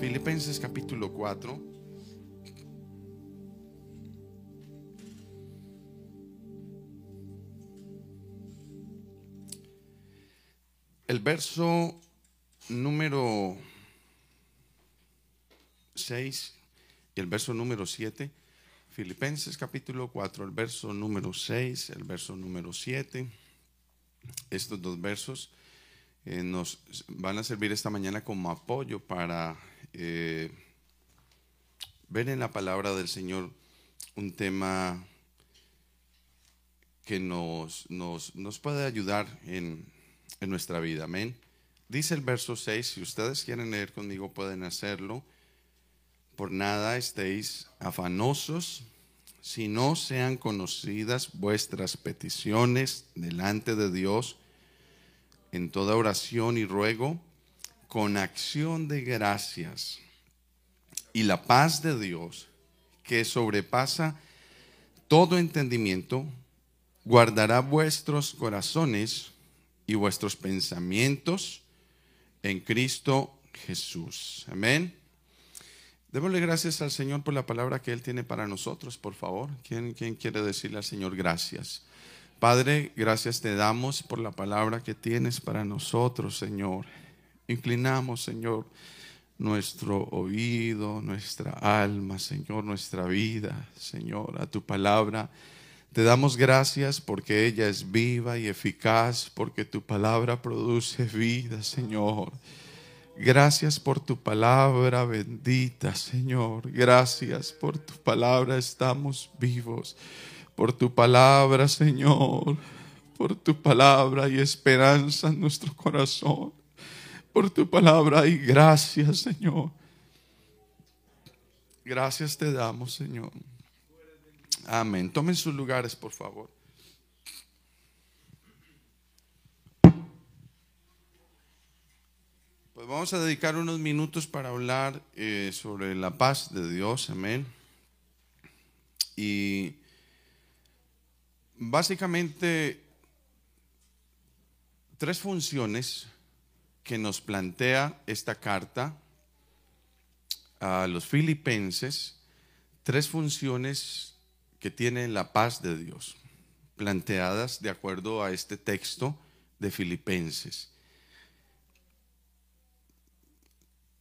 Filipenses capítulo 4. El verso número 6 y el verso número 7. Filipenses capítulo 4, el verso número 6, el verso número 7. Estos dos versos nos van a servir esta mañana como apoyo para ver en la palabra del Señor un tema que nos puede ayudar en nuestra vida, amén. Dice el verso 6, si ustedes quieren leer conmigo pueden hacerlo. Por nada estéis afanosos, sino sean conocidas vuestras peticiones delante de Dios en toda oración y ruego, con acción de gracias. Y la paz de Dios, que sobrepasa todo entendimiento, guardará vuestros corazones y vuestros pensamientos en Cristo Jesús. Amén. Démosle gracias al Señor por la palabra que Él tiene para nosotros, por favor. ¿Quién quiere decirle al Señor gracias? Padre, gracias te damos por la palabra que tienes para nosotros, Señor. Inclinamos, Señor, nuestro oído, nuestra alma, Señor, nuestra vida, Señor, a tu palabra. Te damos gracias porque ella es viva y eficaz, porque tu palabra produce vida, Señor. Gracias por tu palabra bendita, Señor. Gracias por tu palabra, estamos vivos. Por tu palabra, Señor. Por tu palabra hay esperanza en nuestro corazón. Por tu palabra hay gracia, Señor. Gracias te damos, Señor. Amén. Tomen sus lugares, por favor. Pues vamos a dedicar unos minutos para hablar sobre la paz de Dios. Amén. Y básicamente tres funciones que nos plantea esta carta a los filipenses. Tres funciones que tiene la paz de Dios, planteadas de acuerdo a este texto de Filipenses.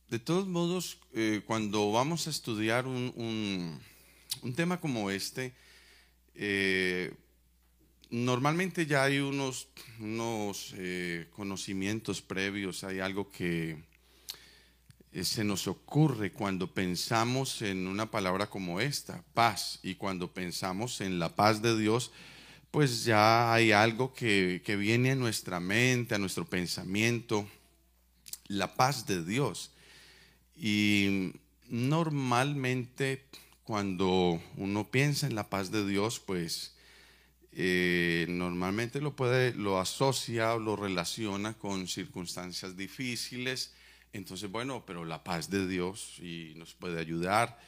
De todos modos, cuando vamos a estudiar un tema como este, normalmente ya hay unos conocimientos previos, hay algo que se nos ocurre cuando pensamos en una palabra como esta, paz, y cuando pensamos en la paz de Dios, pues ya hay algo que viene a nuestra mente, a nuestro pensamiento, la paz de Dios. Y normalmente cuando uno piensa en la paz de Dios, pues normalmente lo asocia o lo relaciona con circunstancias difíciles. Entonces, bueno, pero la paz de Dios y nos puede ayudar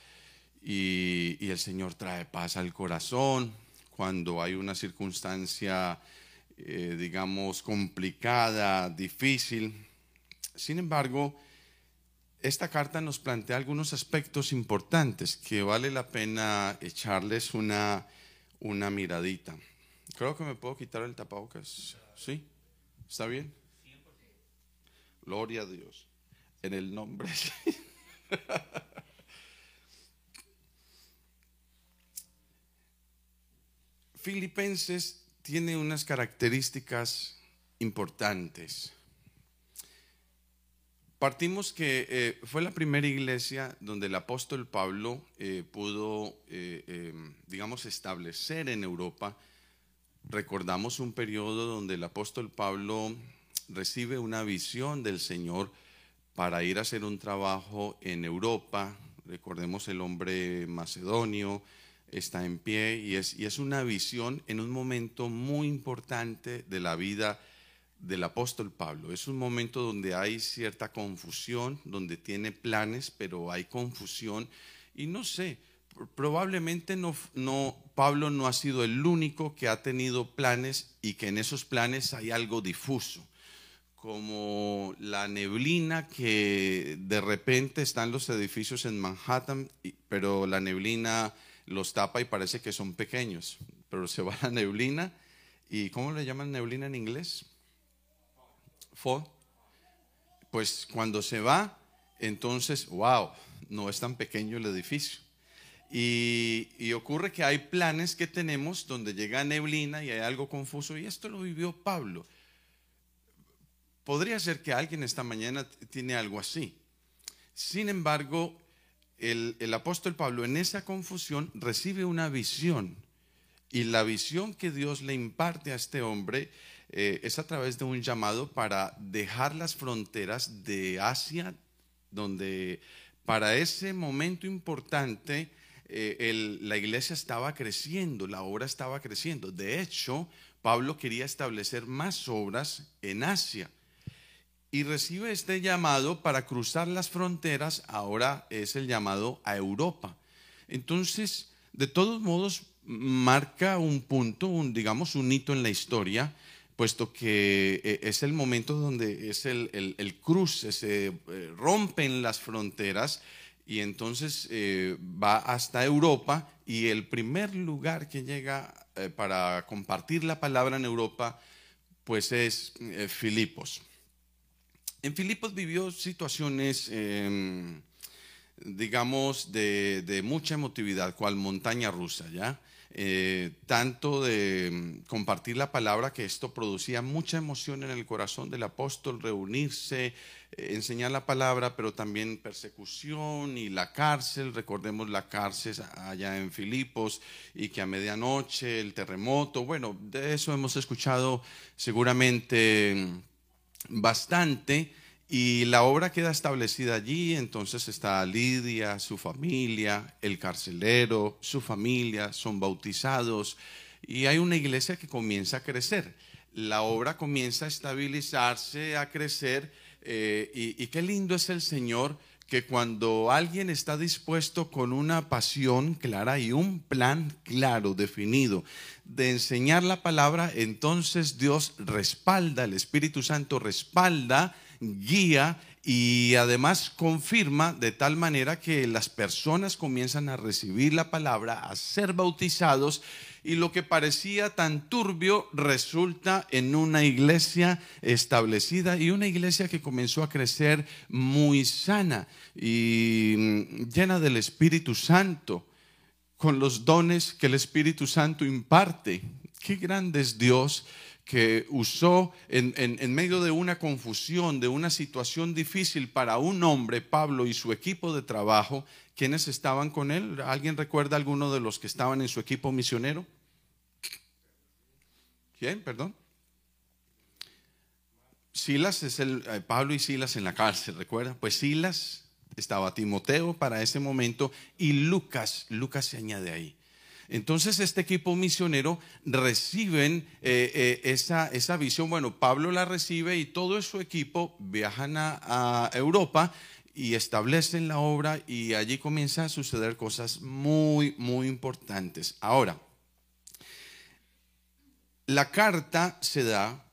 y el Señor trae paz al corazón cuando hay una circunstancia, digamos, complicada, difícil. Sin embargo, esta carta nos plantea algunos aspectos importantes que vale la pena echarles una miradita. Creo que me puedo quitar el tapabocas. ¿Sí? ¿Está bien? Gloria a Dios. En el nombre. Filipenses tiene unas características importantes. Partimos que fue la primera iglesia donde el apóstol Pablo pudo, digamos, establecer en Europa. Recordamos un periodo donde el apóstol Pablo recibe una visión del Señor para ir a hacer un trabajo en Europa. Recordemos, el hombre macedonio está en pie y es una visión en un momento muy importante de la vida del apóstol Pablo. Es un momento donde hay cierta confusión, donde tiene planes, pero hay confusión. Y no sé, probablemente Pablo no ha sido el único que ha tenido planes y que en esos planes hay algo difuso. como la neblina que de repente están los edificios en Manhattan, pero la neblina los tapa y parece que son pequeños, pero se va la neblina. ¿Y cómo le llaman neblina en inglés? Fog. Pues cuando se va, entonces, wow, no es tan pequeño el edificio. Y ocurre que hay planes que tenemos donde llega neblina y hay algo confuso, y esto lo vivió Pablo. Podría ser que alguien esta mañana tiene algo así. Sin embargo, el apóstol Pablo en esa confusión recibe una visión, y la visión que Dios le imparte a este hombre es a través de un llamado para dejar las fronteras de Asia, donde para ese momento importante la iglesia estaba creciendo, la obra estaba creciendo. De hecho, Pablo quería establecer más obras en Asia. Y recibe este llamado para cruzar las fronteras, ahora es el llamado a Europa. Entonces, de todos modos, marca un punto, digamos un hito en la historia, puesto que es el momento donde es el cruce, se rompen las fronteras y entonces va hasta Europa, y el primer lugar que llega para compartir la palabra en Europa pues es Filipos. En Filipos vivió situaciones, digamos, de mucha emotividad, cual montaña rusa, ¿ya? Tanto de compartir la palabra, que esto producía mucha emoción en el corazón del apóstol, reunirse, enseñar la palabra, pero también persecución y la cárcel. Recordemos la cárcel allá en Filipos, y que a medianoche el terremoto, bueno, de eso hemos escuchado seguramente bastante, y la obra queda establecida allí. Entonces está Lidia, su familia, el carcelero, su familia, son bautizados, y hay una iglesia que comienza a crecer. La obra comienza a estabilizarse, a crecer, y qué lindo es el Señor, que cuando alguien está dispuesto con una pasión clara y un plan claro, definido, de enseñar la palabra, entonces Dios respalda, el Espíritu Santo respalda, guía y además confirma, de tal manera que las personas comienzan a recibir la palabra, a ser bautizados, y lo que parecía tan turbio resulta en una iglesia establecida, y una iglesia que comenzó a crecer muy sana y llena del Espíritu Santo, con los dones que el Espíritu Santo imparte. Qué grande es Dios, que usó en medio de una confusión, de una situación difícil para un hombre, Pablo, y su equipo de trabajo. ¿Quiénes estaban con él? ¿Alguien recuerda alguno de los que estaban en su equipo misionero? ¿Quién? Perdón. Silas es Pablo y Silas en la cárcel, ¿recuerda? Pues Silas, estaba Timoteo para ese momento, y Lucas se añade ahí. Entonces este equipo misionero reciben esa visión. Bueno, Pablo la recibe, y todo su equipo viajan a Europa y establecen la obra, y allí comienza a suceder cosas muy, muy importantes. Ahora, la carta se da,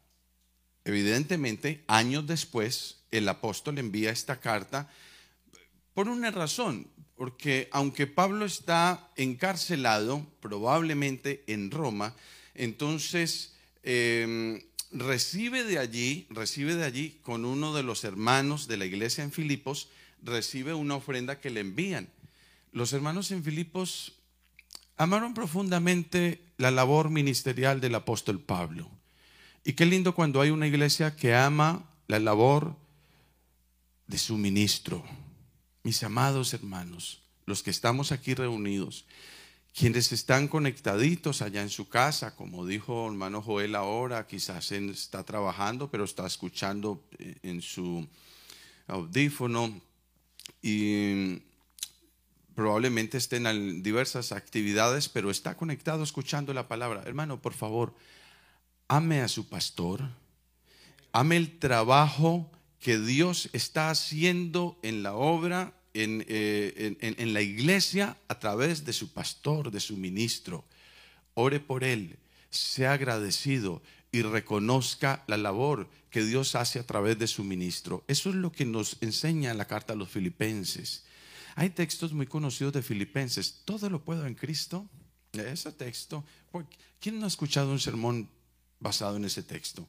evidentemente, años después. El apóstol envía esta carta por una razón. Porque aunque Pablo está encarcelado, probablemente en Roma, entonces recibe de allí con uno de los hermanos de la iglesia en Filipos, recibe una ofrenda que le envían. Los hermanos en Filipos amaron profundamente la labor ministerial del apóstol Pablo. Y qué lindo cuando hay una iglesia que ama la labor de su ministro. Mis amados hermanos, los que estamos aquí reunidos, quienes están conectaditos allá en su casa, como dijo hermano Joel ahora, quizás está trabajando, pero está escuchando en su audífono, y probablemente estén en diversas actividades, pero está conectado escuchando la palabra. Hermano, por favor, ame a su pastor, ame el trabajo que Dios está haciendo en la obra, en la iglesia, a través de su pastor, de su ministro. Ore por él, sea agradecido, y reconozca la labor que Dios hace a través de su ministro. Eso es lo que nos enseña la carta a los Filipenses. Hay textos muy conocidos de Filipenses. Todo lo puedo en Cristo. Ese texto, ¿quién no ha escuchado un sermón basado en ese texto?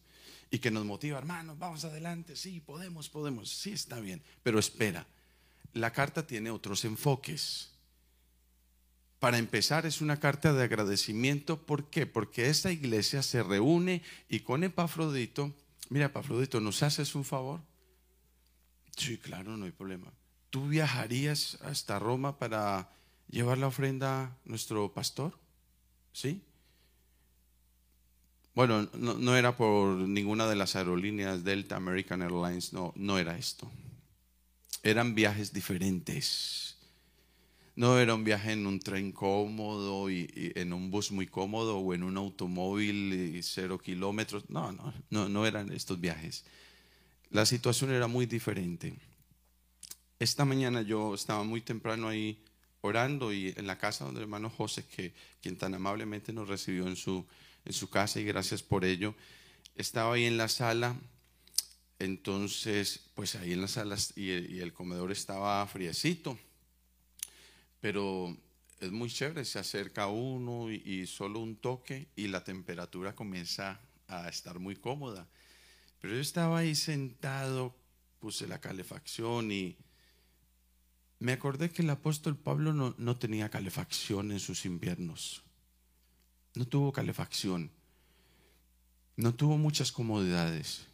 Y que nos motiva, hermanos, vamos adelante. Sí, podemos, sí, está bien. Pero espera, la carta tiene otros enfoques. Para empezar, es una carta de agradecimiento. ¿Por qué? Porque esta iglesia se reúne y con Epafrodito, mira, Epafrodito, ¿nos haces un favor? Sí, claro, no hay problema. ¿Tú viajarías hasta Roma para llevar la ofrenda a nuestro pastor? ¿Sí? Bueno, no era por ninguna de las aerolíneas, Delta, American Airlines, no era esto. Eran viajes diferentes. No era un viaje en un tren cómodo y en un bus muy cómodo o en un automóvil y 0 kilómetros. No eran estos viajes. La situación era muy diferente. Esta mañana yo estaba muy temprano ahí orando y en la casa donde el hermano José, quien tan amablemente nos recibió en su casa, y gracias por ello, estaba ahí en la sala. Entonces, pues ahí en la sala y el comedor estaba friecito, pero es muy chévere, se acerca uno y solo un toque y la temperatura comienza a estar muy cómoda. Pero yo estaba ahí sentado, puse la calefacción y me acordé que el apóstol Pablo no tenía calefacción en sus inviernos. No tuvo calefacción, no tuvo muchas comodidades.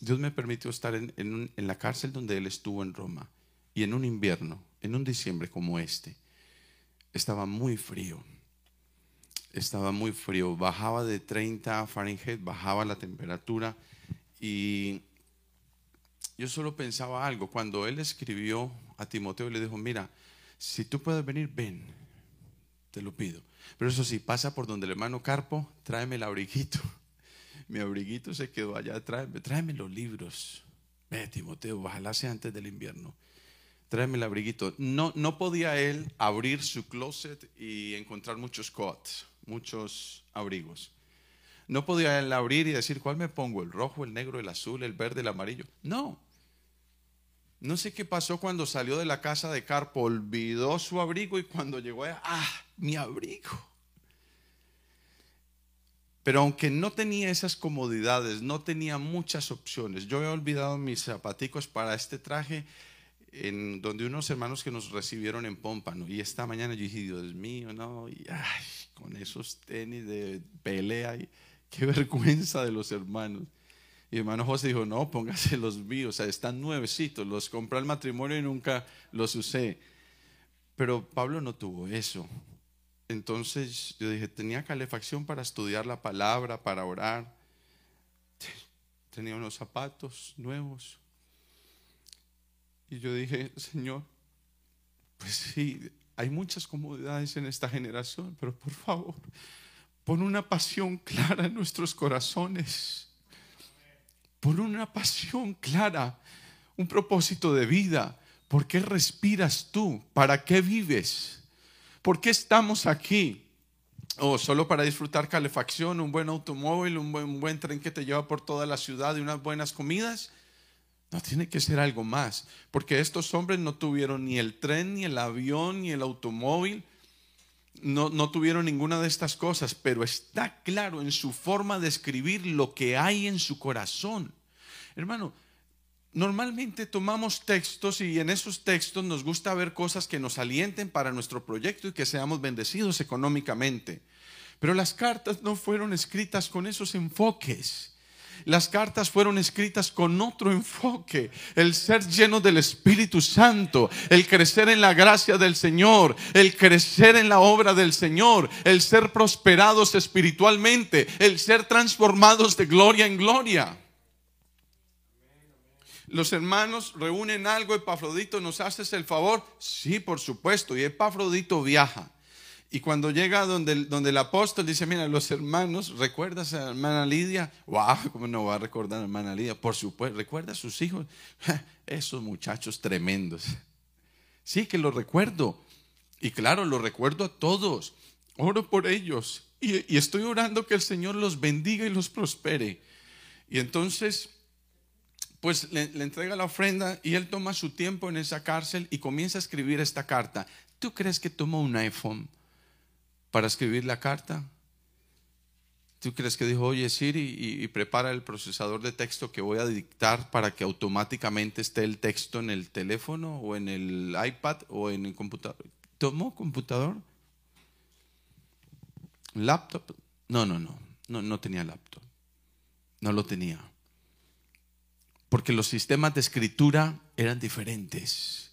Dios me permitió estar en la cárcel donde él estuvo en Roma, y en un invierno, en un diciembre como este, estaba muy frío, bajaba de 30 Fahrenheit, bajaba la temperatura, y yo solo pensaba algo. Cuando él escribió a Timoteo y le dijo, mira, si tú puedes venir, ven, te lo pido. Pero eso sí, pasa por donde el hermano Carpo, tráeme el abriguito. Mi abriguito se quedó allá, tráeme los libros. Ve, Timoteo, ojalá sea antes del invierno. Tráeme el abriguito. No podía él abrir su closet y encontrar muchos coats, muchos abrigos. No podía él abrir y decir, ¿cuál me pongo? ¿El rojo, el negro, el azul, el verde, el amarillo? No. No sé qué pasó cuando salió de la casa de Carpo, olvidó su abrigo y cuando llegó allá, ¡ah, mi abrigo! Pero aunque no tenía esas comodidades, no tenía muchas opciones. Yo he olvidado mis zapaticos para este traje en donde unos hermanos que nos recibieron en Pómpano. Y esta mañana yo dije, Dios mío, no, y ay, con esos tenis de pelea, y qué vergüenza de los hermanos. Y hermano José dijo, no, póngase los míos, o sea, están nuevecitos, los compré al matrimonio y nunca los usé. Pero Pablo no tuvo eso. Entonces yo dije, tenía calefacción para estudiar la palabra, para orar. Tenía unos zapatos nuevos. Y yo dije, Señor, pues sí, hay muchas comodidades en esta generación, pero por favor, pon una pasión clara en nuestros corazones. Por una pasión clara, un propósito de vida. ¿Por qué respiras tú? ¿Para qué vives? ¿Por qué estamos aquí? ¿O solo para disfrutar calefacción, un buen automóvil, un buen tren que te lleva por toda la ciudad y unas buenas comidas? No, tiene que ser algo más. Porque estos hombres no tuvieron ni el tren, ni el avión, ni el automóvil. No tuvieron ninguna de estas cosas, pero está claro en su forma de escribir lo que hay en su corazón. Hermano, normalmente tomamos textos y en esos textos nos gusta ver cosas que nos alienten para nuestro proyecto y que seamos bendecidos económicamente. Pero las cartas no fueron escritas con esos enfoques. Las cartas fueron escritas con otro enfoque: el ser lleno del Espíritu Santo, el crecer en la gracia del Señor, el crecer en la obra del Señor, el ser prosperados espiritualmente, el ser transformados de gloria en gloria. Los hermanos reúnen algo. Epafrodito, ¿nos haces el favor? Sí, por supuesto. Y Epafrodito viaja. Y cuando llega donde el apóstol, dice, mira, los hermanos, ¿recuerdas a la hermana Lidia? ¡Wow! ¿Cómo no va a recordar a la hermana Lidia? Por supuesto, ¿recuerda a sus hijos? Esos muchachos tremendos. Sí que los recuerdo. Y claro, los recuerdo a todos. Oro por ellos. Y estoy orando que el Señor los bendiga y los prospere. Y entonces, pues le entrega la ofrenda y él toma su tiempo en esa cárcel y comienza a escribir esta carta. ¿Tú crees que tomó un iPhone para escribir la carta? ¿Tú crees que dijo, oye Siri, y prepara el procesador de texto que voy a dictar para que automáticamente esté el texto en el teléfono o en el iPad o en el computador? ¿Tomó computador? ¿Laptop? No tenía laptop. No lo tenía. Porque los sistemas de escritura eran diferentes.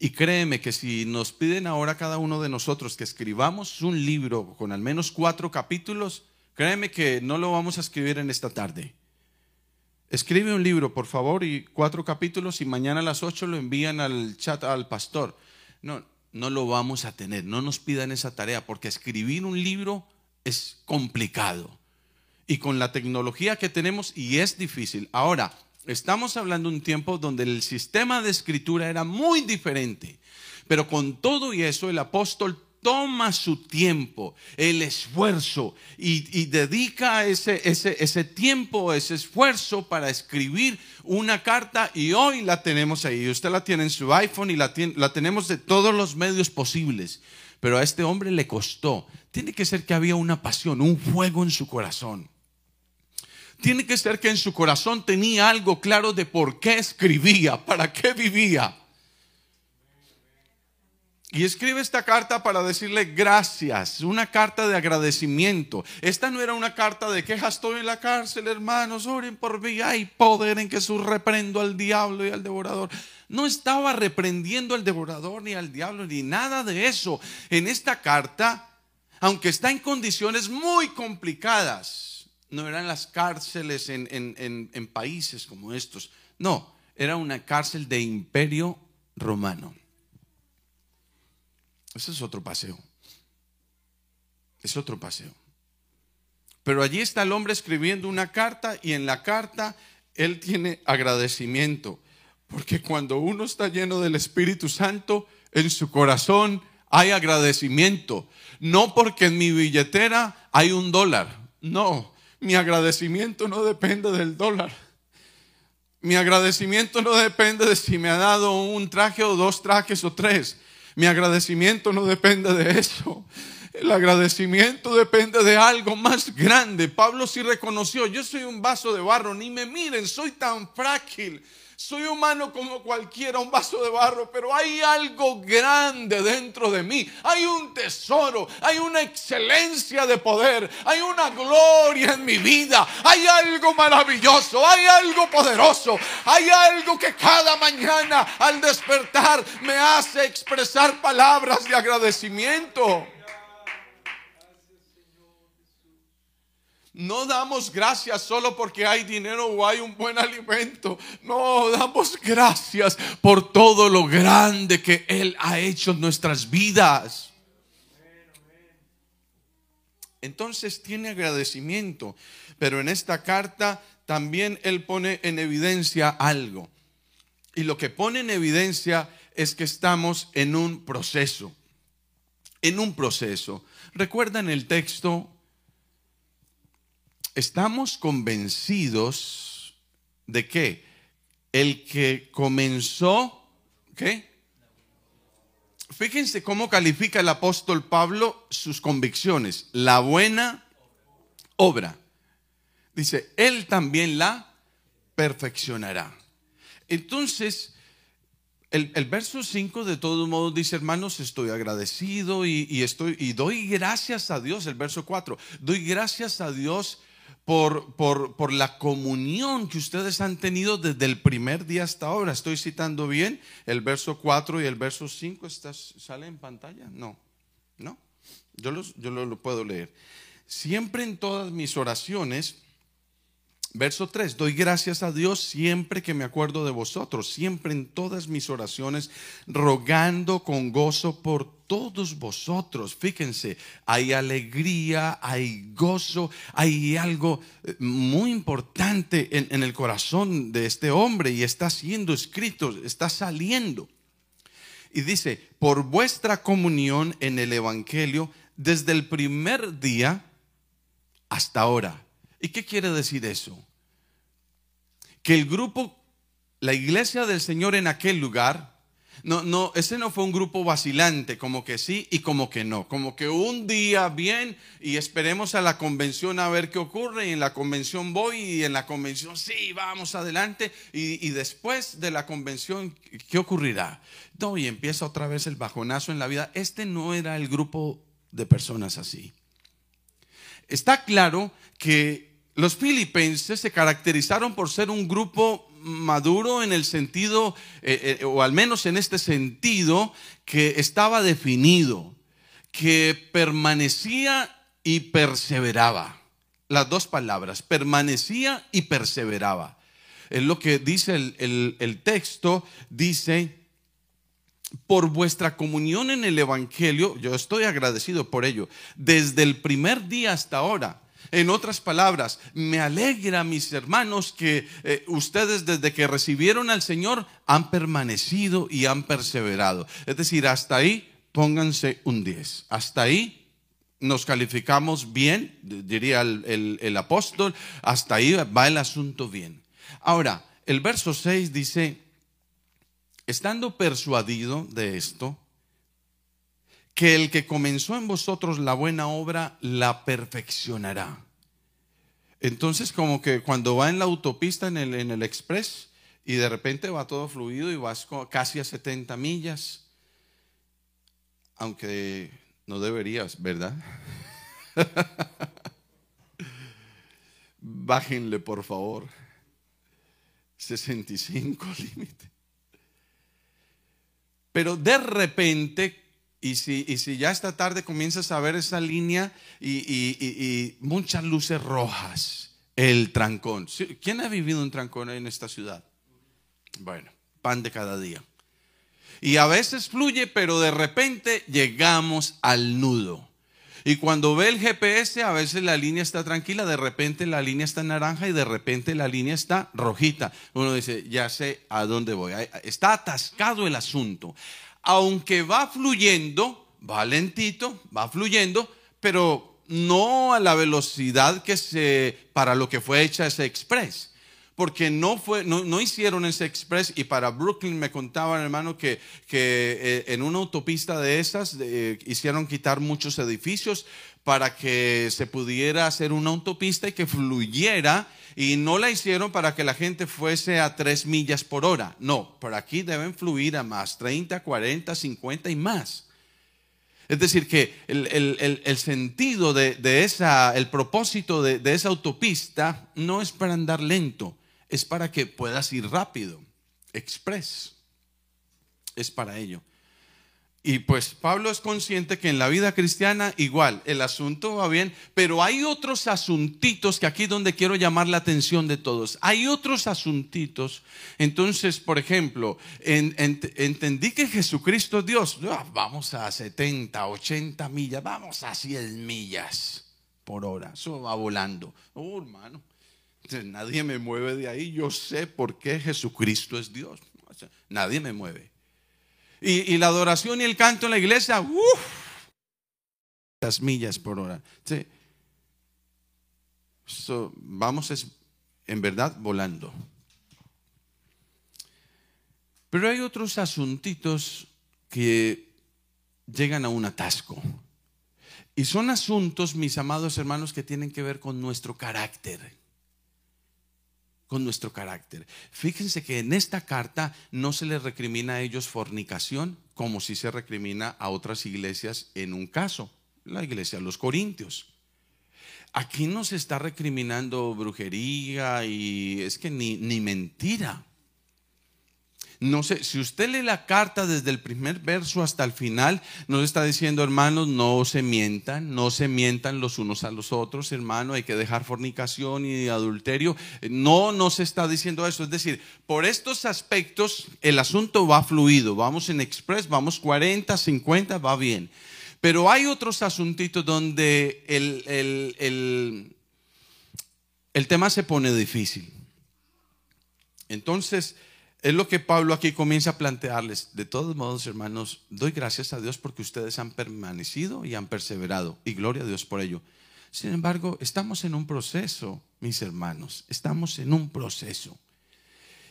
Y créeme que si nos piden ahora cada uno de nosotros que escribamos un libro con al menos 4 capítulos, créeme que no lo vamos a escribir en esta tarde. Escribe un libro, por favor, y 4 capítulos, y mañana a las 8 lo envían al chat al pastor. No lo vamos a tener, no nos pidan esa tarea, porque escribir un libro es complicado. Y con la tecnología que tenemos, y es difícil. Ahora, estamos hablando de un tiempo donde el sistema de escritura era muy diferente. Pero con todo y eso, el apóstol toma su tiempo, el esfuerzo, y dedica ese tiempo, ese esfuerzo para escribir una carta, y hoy la tenemos ahí. Usted la tiene en su iPhone y la tenemos de todos los medios posibles. Pero a este hombre le costó. Tiene que ser que había una pasión, un fuego en su corazón. Tiene que ser que en su corazón tenía algo claro de por qué escribía, para qué vivía. Y escribe esta carta para decirle gracias, una carta de agradecimiento. Esta no era una carta de quejas, estoy en la cárcel, hermanos, oren por mí, hay poder en Jesús, reprendo al diablo y al devorador. No estaba reprendiendo al devorador ni al diablo ni nada de eso. En esta carta, aunque está en condiciones muy complicadas, no eran las cárceles en países como estos. No, era una cárcel de Imperio Romano. Ese es otro paseo. Es otro paseo. Pero allí está el hombre escribiendo una carta, y en la carta él tiene agradecimiento. Porque cuando uno está lleno del Espíritu Santo, en su corazón hay agradecimiento. No porque en mi billetera hay un $1. No, mi agradecimiento no depende del dólar. Mi agradecimiento no depende de si me ha dado un traje o 2 trajes o 3. Mi agradecimiento no depende de eso. El agradecimiento depende de algo más grande. Pablo sí reconoció, yo soy un vaso de barro, ni me miren, soy tan frágil. Soy humano como cualquiera, un vaso de barro, pero hay algo grande dentro de mí. Hay un tesoro, hay una excelencia de poder, hay una gloria en mi vida. Hay algo maravilloso, hay algo poderoso, hay algo que cada mañana al despertar me hace expresar palabras de agradecimiento. No damos gracias solo porque hay dinero o hay un buen alimento. No, damos gracias por todo lo grande que Él ha hecho en nuestras vidas. Entonces tiene agradecimiento, pero en esta carta también Él pone en evidencia algo. Y lo que pone en evidencia es que estamos en un proceso. En un proceso. ¿Recuerdan el texto? Estamos convencidos de que el que comenzó, ¿qué? Fíjense cómo califica el apóstol Pablo sus convicciones. La buena obra. Dice, él también la perfeccionará. Entonces, el verso 5 de todos modos dice, hermanos, estoy agradecido y doy gracias a Dios. El verso 4, doy gracias a Dios por la comunión que ustedes han tenido desde el primer día hasta ahora. Estoy citando bien el verso 4 y el verso 5. ¿Sale en pantalla? No. Yo lo puedo leer. Siempre en todas mis oraciones, verso 3, doy gracias a Dios siempre que me acuerdo de vosotros, siempre en todas mis oraciones, rogando con gozo por todos. Todos vosotros, fíjense, hay alegría, hay gozo, hay algo muy importante en el corazón de este hombre y está siendo escrito, está saliendo. Y dice, por vuestra comunión en el Evangelio, desde el primer día hasta ahora. ¿Y qué quiere decir eso? Que el grupo, la iglesia del Señor en aquel lugar, no, ese no fue un grupo vacilante, como que sí y como que no, como que un día bien y esperemos a la convención a ver qué ocurre, y en la convención voy, y en la convención sí, vamos adelante, y después de la convención, ¿qué ocurrirá? No, y empieza otra vez el bajonazo en la vida. Este no era el grupo de personas así. Está claro que los filipenses se caracterizaron por ser un grupo maduro en el sentido, o al menos en este sentido, que estaba definido, que permanecía y perseveraba. Las dos palabras, permanecía y perseveraba. Es lo que dice el texto, dice: por vuestra comunión en el evangelio, yo estoy agradecido por ello, desde el primer día hasta ahora. En otras palabras, me alegra, mis hermanos, que ustedes desde que recibieron al Señor han permanecido y han perseverado. Es decir, hasta ahí pónganse un 10. Hasta ahí nos calificamos bien, diría el apóstol. Hasta ahí va el asunto bien. Ahora, el verso 6 dice: estando persuadido de esto, que el que comenzó en vosotros la buena obra la perfeccionará. Entonces, como que cuando va en la autopista, en el express, y de repente va todo fluido y vas casi a 70 millas, aunque no deberías, ¿verdad? Bájenle, por favor, 65 límite. Pero de repente, y si ya esta tarde comienzas a ver esa línea y muchas luces rojas, el trancón. ¿Quién ha vivido un trancón en esta ciudad? Bueno, pan de cada día. Y a veces fluye, pero de repente llegamos al nudo. Y cuando ve el GPS, a veces la línea está tranquila, de repente la línea está naranja y de repente la línea está rojita. Uno dice, ya sé a dónde voy. Está atascado el asunto. Aunque va fluyendo, va lentito, va fluyendo, pero no a la velocidad para lo que fue hecha ese express. Porque no hicieron ese express, y para Brooklyn me contaban, hermano, que en una autopista de esas hicieron quitar muchos edificios para que se pudiera hacer una autopista y que fluyera, y no la hicieron para que la gente fuese a 3 millas por hora. No, por aquí deben fluir a más, 30, 40, 50 y más. Es decir, que el sentido el propósito de esa autopista no es para andar lento. Es para que puedas ir rápido, express, es para ello. Y pues Pablo es consciente que en la vida cristiana igual, el asunto va bien, pero hay otros asuntitos, que aquí es donde quiero llamar la atención de todos. Hay otros asuntitos. Entonces, por ejemplo, entendí que Jesucristo es Dios. Vamos a 70, 80 millas, vamos a 100 millas por hora, eso va volando. Oh, hermano, nadie me mueve de ahí. Yo sé por qué Jesucristo es Dios. Nadie me mueve. Y la adoración y el canto en la iglesia, las millas por hora. Sí. So, vamos en verdad volando. Pero hay otros asuntitos que llegan a un atasco. Y son asuntos, mis amados hermanos, que tienen que ver con nuestro carácter. Con nuestro carácter. Fíjense que en esta carta no se les recrimina a ellos fornicación, como si se recrimina a otras iglesias en un caso, la iglesia de los Corintios. Aquí no se está recriminando brujería, y es que ni mentira. No sé, si usted lee la carta desde el primer verso hasta el final, nos está diciendo, hermanos, no se mientan los unos a los otros, hermano, hay que dejar fornicación y adulterio. No se está diciendo eso. Es decir, por estos aspectos el asunto va fluido, vamos en express, vamos 40, 50, va bien. Pero hay otros asuntitos donde el tema se pone difícil. Entonces, es lo que Pablo aquí comienza a plantearles. De todos modos, hermanos, doy gracias a Dios porque ustedes han permanecido y han perseverado, y gloria a Dios por ello. Sin embargo, estamos en un proceso, mis hermanos, estamos en un proceso.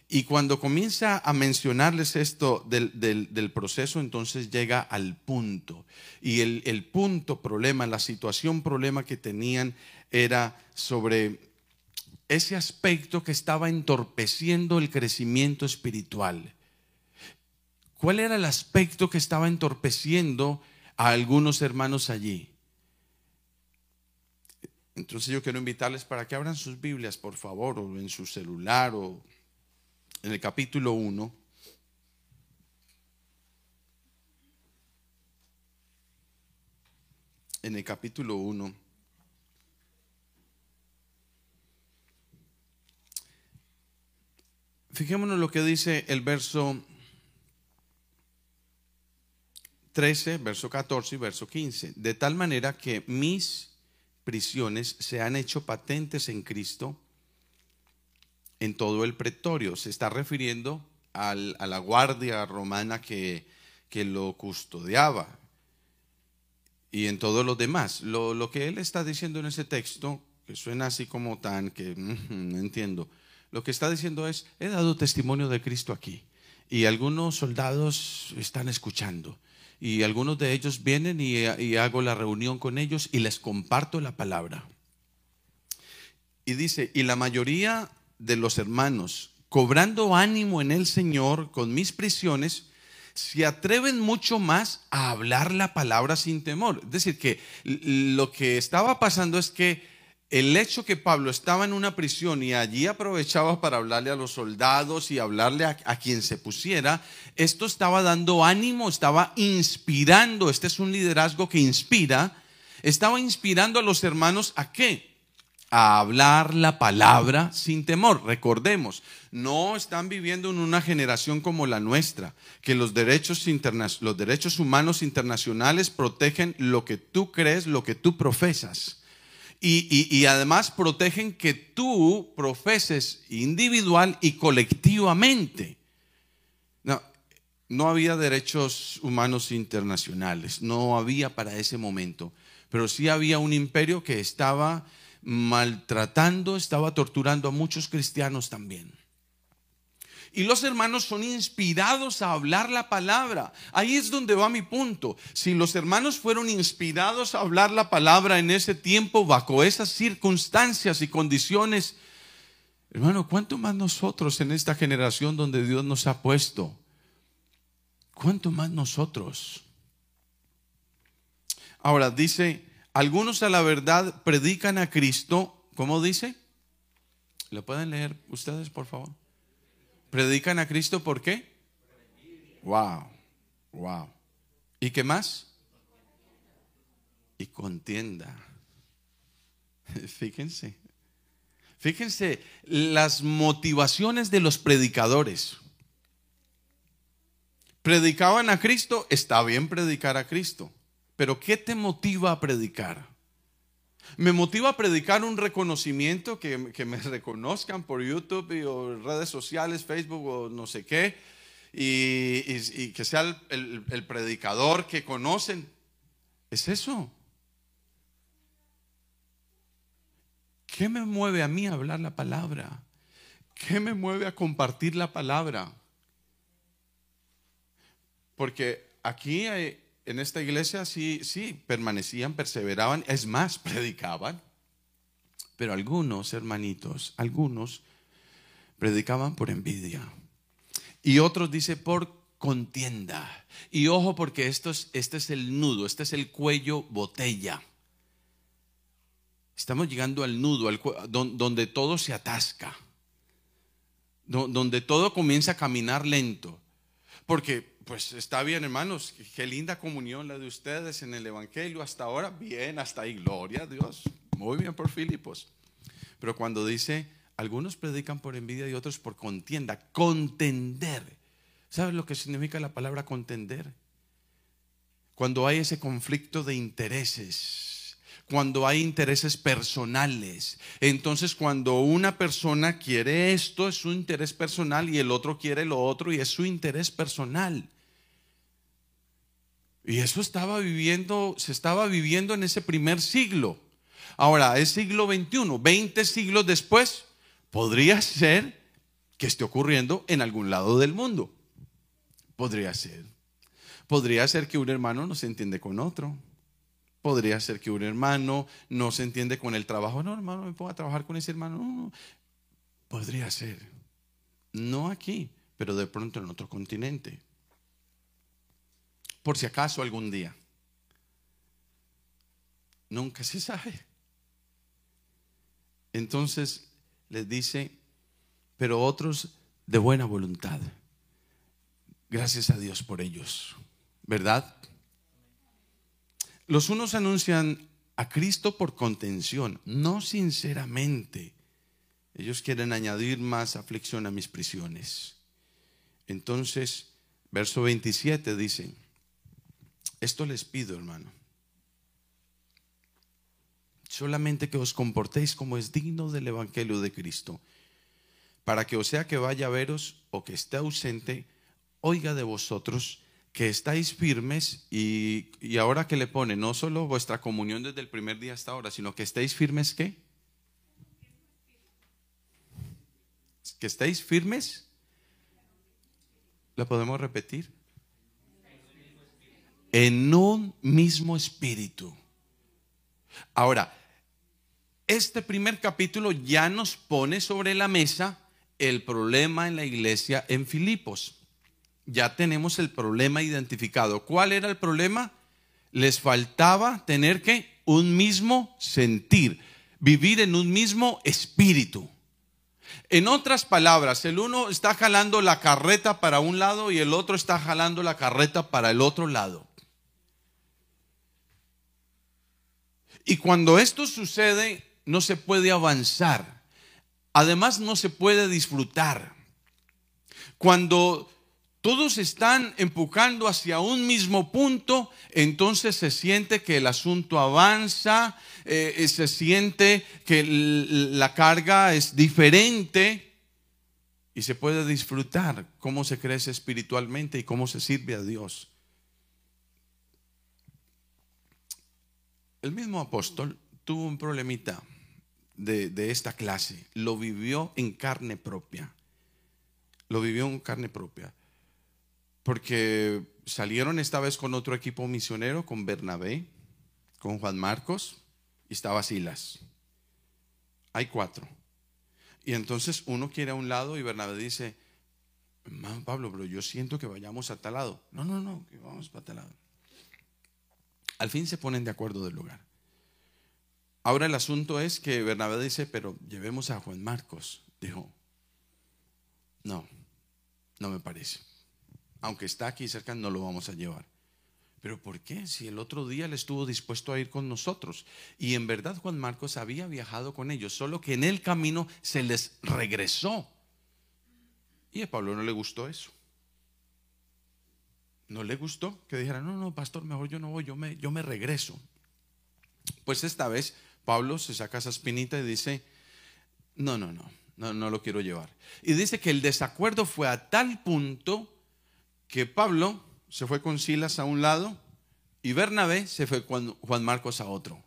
Y cuando comienza a mencionarles esto del proceso, entonces llega al punto. Y el punto problema, la situación problema que tenían era sobre ese aspecto que estaba entorpeciendo el crecimiento espiritual. ¿Cuál era el aspecto que estaba entorpeciendo a algunos hermanos allí? Entonces yo quiero invitarles para que abran sus Biblias, por favor, o en su celular, o en el capítulo 1. En el capítulo 1. Fijémonos lo que dice el verso 13, verso 14 y verso 15. De tal manera que mis prisiones se han hecho patentes en Cristo en todo el pretorio. Se está refiriendo a la guardia romana que lo custodiaba y en todos los demás. Lo que él está diciendo en ese texto, que suena así como tan que no entiendo, lo que está diciendo es: he dado testimonio de Cristo aquí y algunos soldados están escuchando y algunos de ellos vienen y hago la reunión con ellos y les comparto la palabra. Y dice: y la mayoría de los hermanos, cobrando ánimo en el Señor con mis prisiones, se atreven mucho más a hablar la palabra sin temor. Es decir, que lo que estaba pasando es que el hecho que Pablo estaba en una prisión y allí aprovechaba para hablarle a los soldados y hablarle a quien se pusiera, esto estaba dando ánimo, estaba inspirando. Este es un liderazgo que inspira. Estaba inspirando a los hermanos ¿a qué? A hablar la palabra sin temor. Recordemos, no están viviendo en una generación como la nuestra, que los derechos humanos internacionales protegen lo que tú crees, lo que tú profesas. Y además protegen que tú profeses individual y colectivamente. No había derechos humanos internacionales, no había para ese momento, pero sí había un imperio que estaba maltratando, estaba torturando a muchos cristianos también. Y los hermanos son inspirados a hablar la palabra. Ahí es donde va mi punto. Si los hermanos fueron inspirados a hablar la palabra en ese tiempo, bajo esas circunstancias y condiciones, hermano, ¿cuánto más nosotros en esta generación donde Dios nos ha puesto? ¿Cuánto más nosotros? Ahora dice: algunos a la verdad predican a Cristo. ¿Cómo dice? ¿Lo pueden leer ustedes, por favor? ¿Predican a Cristo por qué? Wow. ¿Y qué más? Y contienda. Fíjense las motivaciones de los predicadores. Predicaban a Cristo. Está bien predicar a Cristo, pero ¿qué te motiva a predicar? Me motiva a predicar un reconocimiento, que me reconozcan por YouTube y, o redes sociales, Facebook o no sé qué, y que sea el predicador que conocen. ¿Es eso? ¿Qué me mueve a mí a hablar la palabra? ¿Qué me mueve a compartir la palabra? Porque aquí hay... En esta iglesia sí, permanecían, perseveraban, es más, predicaban. Pero algunos, hermanitos, algunos predicaban por envidia. Y otros, dice, por contienda. Y ojo, porque este es el nudo, este es el cuello botella. Estamos llegando al nudo, donde todo se atasca, donde todo comienza a caminar lento. Porque... pues está bien, hermanos, qué linda comunión la de ustedes en el evangelio hasta ahora, bien, hasta ahí, gloria a Dios, muy bien por Filipos. Pero cuando dice: algunos predican por envidia y otros por contienda, contender, ¿sabes lo que significa la palabra contender? Cuando hay ese conflicto de intereses, cuando hay intereses personales. Entonces, cuando una persona quiere esto, es su interés personal, y el otro quiere lo otro y es su interés personal. Y eso se estaba viviendo en ese primer siglo. Ahora, es siglo XXI, 20 siglos después, podría ser que esté ocurriendo en algún lado del mundo. Podría ser. Podría ser que un hermano no se entiende con otro. Podría ser que un hermano no se entiende con el trabajo. No, hermano, me pongo a trabajar con ese hermano. No, no. Podría ser. No aquí, pero de pronto en otro continente. Por si acaso algún día. Nunca se sabe. Entonces les dice, pero otros de buena voluntad. Gracias a Dios por ellos, ¿verdad? Los unos anuncian a Cristo por contención, no sinceramente. Ellos quieren añadir más aflicción a mis prisiones. Entonces, verso 27 dice, esto les pido, hermano, solamente que os comportéis como es digno del evangelio de Cristo, para que o sea que vaya a veros o que esté ausente, oiga de vosotros que estáis firmes y ahora que le pone no solo vuestra comunión desde el primer día hasta ahora, sino que estéis firmes, ¿qué? Que estéis firmes, ¿la podemos repetir? En un mismo espíritu. Ahora, este primer capítulo ya nos pone sobre la mesa el problema en la iglesia en Filipos. Ya tenemos el problema identificado. ¿Cuál era el problema? Les faltaba tener que un mismo sentir, vivir en un mismo espíritu. En otras palabras, el uno está jalando la carreta para un lado y el otro está jalando la carreta para el otro lado. Y cuando esto sucede, no se puede avanzar. Además, no se puede disfrutar. Cuando todos están empujando hacia un mismo punto, entonces se siente que el asunto avanza, se siente que la carga es diferente y se puede disfrutar cómo se crece espiritualmente y cómo se sirve a Dios. El mismo apóstol tuvo un problemita de esta clase, lo vivió en carne propia, porque salieron esta vez con otro equipo misionero, con Bernabé, con Juan Marcos, y estaba Silas. Hay 4. Y entonces uno quiere a un lado y Bernabé dice, hermano Pablo, pero yo siento que vayamos a tal lado. No, no, no, que vamos para tal lado. Al fin se ponen de acuerdo del lugar. Ahora el asunto es que Bernabé dice, pero llevemos a Juan Marcos. Dijo, no, no me parece. Aunque está aquí cerca, no lo vamos a llevar. ¿Pero por qué? Si el otro día él estuvo dispuesto a ir con nosotros. Y en verdad Juan Marcos había viajado con ellos, solo que en el camino se les regresó. Y a Pablo no le gustó eso. No le gustó que dijera, no, no, pastor, mejor yo no voy, yo me regreso. Pues esta vez Pablo se saca esa espinita y dice, no lo quiero llevar. Y dice que el desacuerdo fue a tal punto que Pablo se fue con Silas a un lado y Bernabé se fue con Juan Marcos a otro.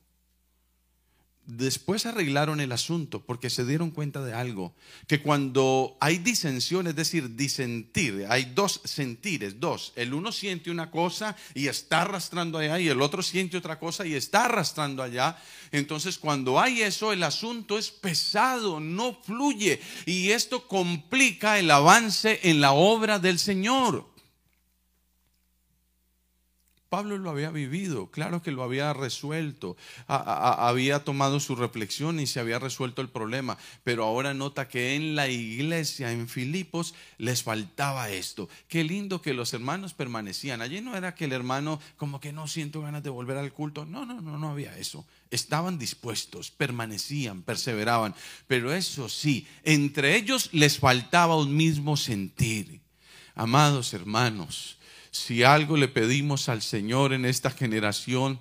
Después arreglaron el asunto porque se dieron cuenta de algo, que cuando hay disensión, es decir, disentir, hay dos sentires, dos. El uno siente una cosa y está arrastrando allá y el otro siente otra cosa y está arrastrando allá. Entonces cuando hay eso, el asunto es pesado, no fluye, y esto complica el avance en la obra del Señor. Pablo lo había vivido, claro que lo había resuelto, había tomado su reflexión y se había resuelto el problema, pero ahora nota que en la iglesia en Filipos les faltaba esto. Qué lindo que los hermanos permanecían, allí no era que el hermano como que no siento ganas de volver al culto, no había eso. Estaban dispuestos, permanecían, perseveraban, pero eso sí, entre ellos les faltaba un mismo sentir. Amados hermanos, si algo le pedimos al Señor en esta generación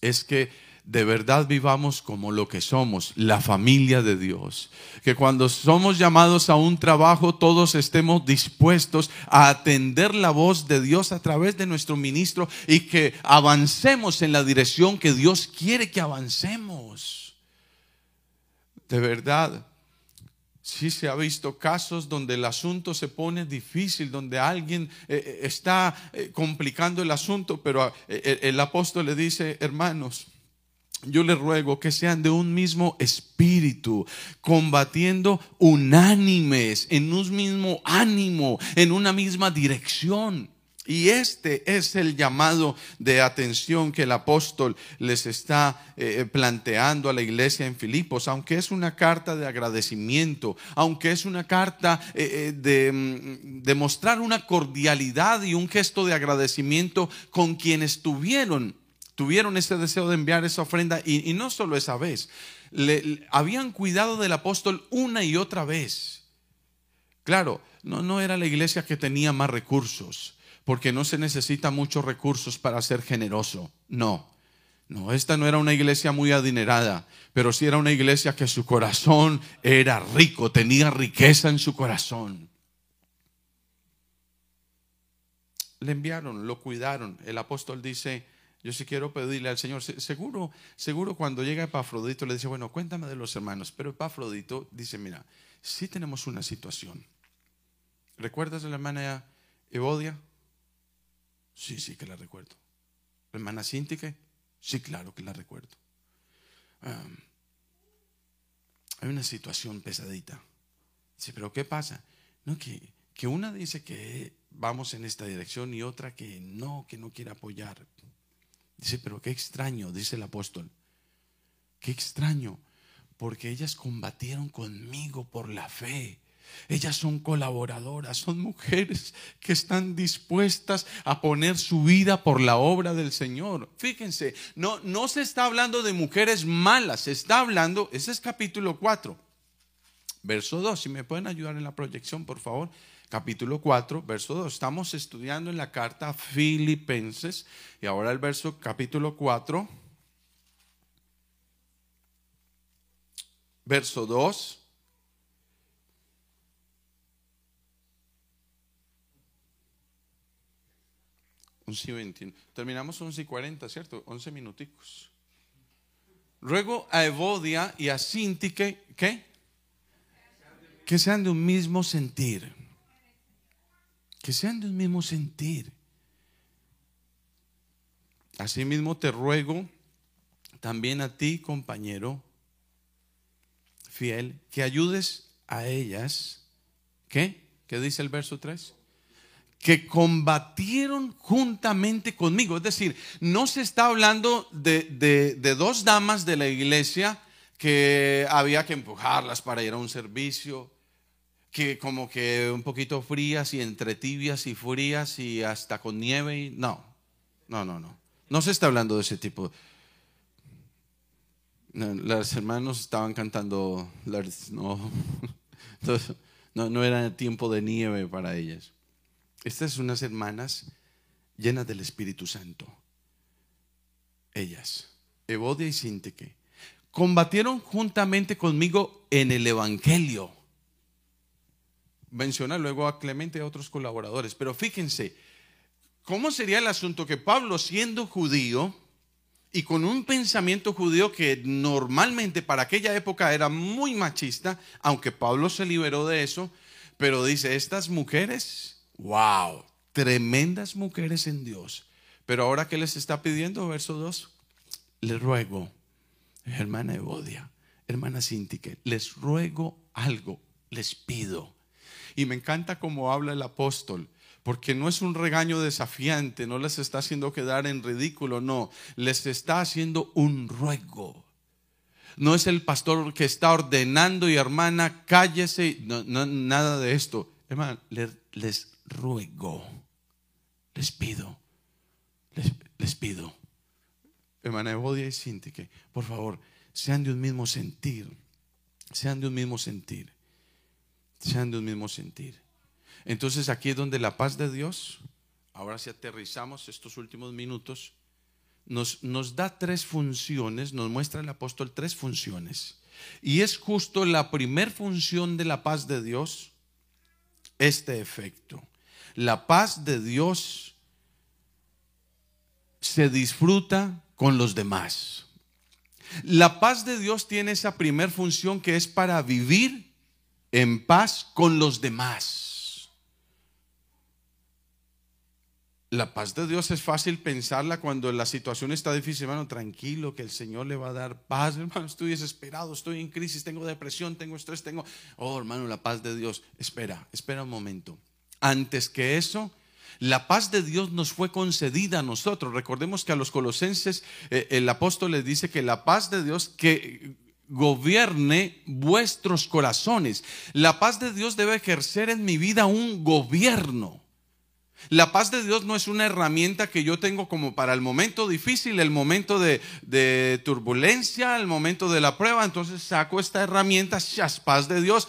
es que de verdad vivamos como lo que somos, la familia de Dios. Que cuando somos llamados a un trabajo, todos estemos dispuestos a atender la voz de Dios a través de nuestro ministro y que avancemos en la dirección que Dios quiere que avancemos. De verdad, sí se ha visto casos donde el asunto se pone difícil, donde alguien está complicando el asunto, pero el apóstol le dice: hermanos, yo les ruego que sean de un mismo espíritu, combatiendo unánimes, en un mismo ánimo, en una misma dirección. Y este es el llamado de atención que el apóstol les está planteando a la iglesia en Filipos. Aunque es una carta de agradecimiento, aunque es una carta de mostrar una cordialidad y un gesto de agradecimiento con quienes tuvieron ese deseo de enviar esa ofrenda, y no solo esa vez, habían cuidado del apóstol una y otra vez. Claro, no era la iglesia que tenía más recursos, porque no se necesita muchos recursos para ser generoso. No, esta no era una iglesia muy adinerada, pero sí era una iglesia que su corazón era rico, tenía riqueza en su corazón. Le enviaron, lo cuidaron. El apóstol dice: yo sí quiero pedirle al Señor. Seguro cuando llega Epafrodito le dice: bueno, cuéntame de los hermanos. Pero Epafrodito dice: mira, sí tenemos una situación. ¿Recuerdas a la hermana Evodia? Sí que la recuerdo. ¿La hermana Síntique? Sí, claro que la recuerdo. Hay una situación pesadita. Sí, pero ¿qué pasa? No, que una dice que vamos en esta dirección y otra que no quiere apoyar. Dice: pero qué extraño, dice el apóstol, qué extraño, porque ellas combatieron conmigo por la fe. Ellas son colaboradoras, son mujeres que están dispuestas a poner su vida por la obra del Señor. Fíjense, no se está hablando de mujeres malas, se está hablando, ese es capítulo 4, verso 2, si me pueden ayudar en la proyección, por favor. Capítulo 4, verso 2. Estamos estudiando en la carta a Filipenses y ahora el verso capítulo 4, verso 2. Terminamos 11:40, ¿cierto? 11 minuticos. Ruego a Evodia y a Síntique que sean de un mismo sentir. Que sean de un mismo sentir. Asimismo te ruego también a ti, compañero fiel, que ayudes a ellas. ¿Qué dice el verso 3? Que combatieron juntamente conmigo. Es decir, no se está hablando de dos damas de la iglesia que había que empujarlas para ir a un servicio, que como que un poquito frías y entre tibias y frías y hasta con nieve y... No se está hablando de ese tipo. Los hermanos estaban cantando no era tiempo de nieve para ellas. Estas son unas hermanas llenas del Espíritu Santo. Ellas, Evodia y Síntique, combatieron juntamente conmigo en el evangelio. Menciona luego a Clemente y a otros colaboradores. Pero fíjense, ¿cómo sería el asunto que Pablo, siendo judío y con un pensamiento judío que normalmente para aquella época era muy machista, aunque Pablo se liberó de eso, pero dice: estas mujeres, wow, tremendas mujeres en Dios. Pero ahora, ¿qué les está pidiendo? Verso 2, les ruego, hermana Evodia, hermana Síntique, les ruego algo, les pido. Y me encanta cómo habla el apóstol, porque no es un regaño desafiante, no les está haciendo quedar en ridículo, no, les está haciendo un ruego. No es el pastor que está ordenando y hermana, cállese, no, nada de esto. Hermana, les ruego, les pido. Hermana Evodia y Síntique, por favor, sean de un mismo sentir. Entonces aquí es donde la paz de Dios, ahora si aterrizamos estos últimos minutos, nos da tres funciones, nos muestra el apóstol tres funciones. Y es justo la primer función de la paz de Dios, este efecto. La paz de Dios se disfruta con los demás. La paz de Dios tiene esa primer función, que es para vivir en paz con los demás. La paz de Dios es fácil pensarla cuando la situación está difícil, hermano, tranquilo que el Señor le va a dar paz. Hermano, estoy desesperado, estoy en crisis, tengo depresión, tengo estrés, tengo... Oh, hermano, la paz de Dios, espera un momento. Antes que eso, la paz de Dios nos fue concedida a nosotros. Recordemos que a los colosenses el apóstol les dice que la paz de Dios que gobierne vuestros corazones. La paz de Dios debe ejercer en mi vida un gobierno. La paz de Dios no es una herramienta que yo tengo como para el momento difícil, el momento de turbulencia, el momento de la prueba. Entonces saco esta herramienta, ¡shas! Paz de Dios,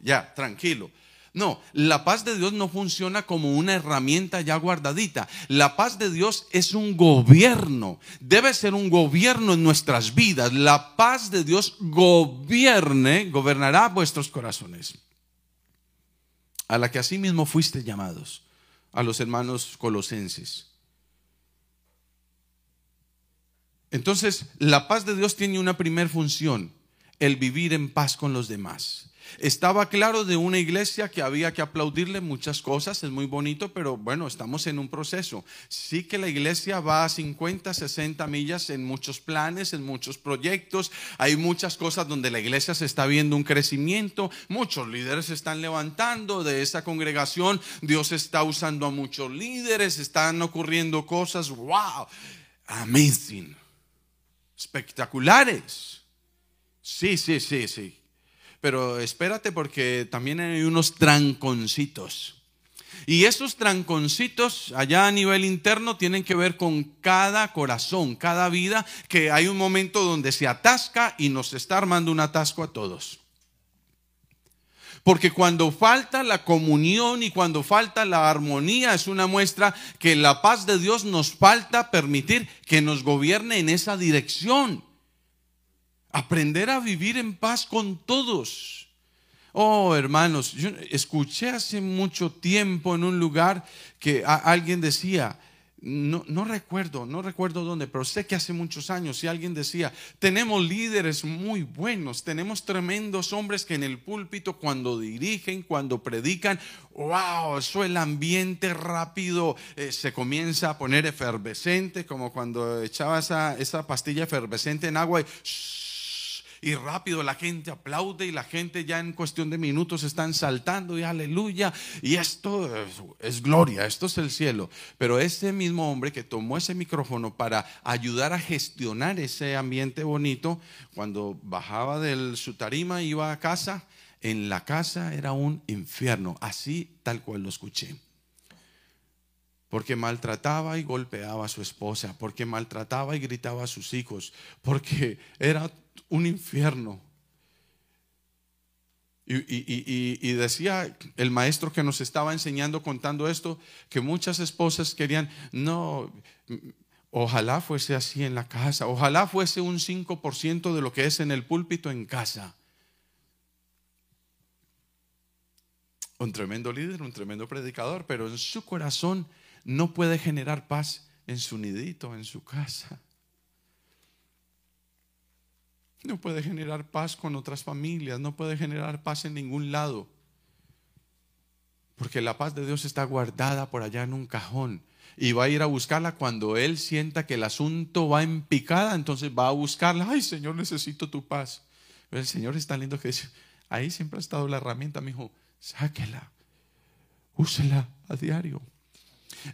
ya, tranquilo. No, la paz de Dios no funciona como una herramienta ya guardadita. La paz de Dios es un gobierno, debe ser un gobierno en nuestras vidas. La paz de Dios gobernará vuestros corazones, a la que asimismo fuiste llamados, a los hermanos colosenses. Entonces, la paz de Dios tiene una primer función, el vivir en paz con los demás. Estaba claro de una iglesia que había que aplaudirle muchas cosas, es muy bonito, pero bueno, estamos en un proceso. Sí que la iglesia va a 50, 60 millas en muchos planes, en muchos proyectos. Hay muchas cosas donde la iglesia se está viendo un crecimiento, muchos líderes se están levantando de esa congregación, Dios está usando a muchos líderes, están ocurriendo cosas, wow, amazing, espectaculares. Sí. Pero espérate, porque también hay unos tranconcitos. Y esos tranconcitos allá a nivel interno tienen que ver con cada corazón, cada vida, que hay un momento donde se atasca y nos está armando un atasco a todos. Porque cuando falta la comunión y cuando falta la armonía, es una muestra que la paz de Dios nos falta permitir que nos gobierne en esa dirección. Aprender a vivir en paz con todos. Oh, hermanos, yo escuché hace mucho tiempo en un lugar que alguien decía, no recuerdo dónde, pero sé que hace muchos años, y alguien decía, tenemos líderes muy buenos, tenemos tremendos hombres que en el púlpito, cuando dirigen, cuando predican, wow, eso, el ambiente rápido se comienza a poner efervescente, como cuando echaba esa pastilla efervescente en agua y y rápido la gente aplaude, y la gente ya en cuestión de minutos están saltando y aleluya, y esto es gloria, esto es el cielo. Pero ese mismo hombre que tomó ese micrófono para ayudar a gestionar ese ambiente bonito, cuando bajaba de su tarima iba a casa, en la casa era un infierno, así tal cual lo escuché. Porque maltrataba y golpeaba a su esposa, porque maltrataba y gritaba a sus hijos, porque era un infierno. Y decía el maestro que nos estaba enseñando contando esto, que muchas esposas querían, no, ojalá fuese así en la casa, ojalá fuese un 5% de lo que es en el púlpito en casa. Un tremendo líder, un tremendo predicador, pero en su corazón no puede generar paz en su nidito, en su casa. No puede generar paz con otras familias, no puede generar paz en ningún lado. Porque la paz de Dios está guardada por allá en un cajón, y va a ir a buscarla cuando él sienta que el asunto va en picada. Entonces va a buscarla, ay Señor, necesito tu paz. Pero el Señor es tan lindo que dice, ahí siempre ha estado la herramienta, mi hijo, sáquela, úsela a diario.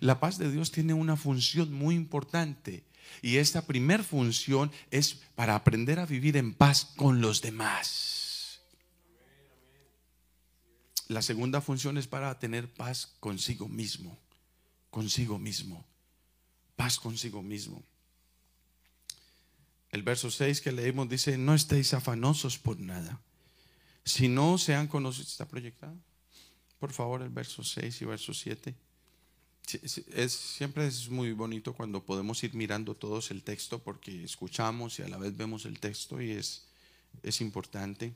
La paz de Dios tiene una función muy importante, y esta primer función es para aprender a vivir en paz con los demás. La segunda función es para tener paz consigo mismo. Consigo mismo. Paz consigo mismo. El verso 6 que leímos dice, no estéis afanosos por nada, si no sean conocidos. ¿Está proyectado? Por favor, el verso 6 y verso 7. Siempre es muy bonito cuando podemos ir mirando todos el texto, porque escuchamos y a la vez vemos el texto, y es importante.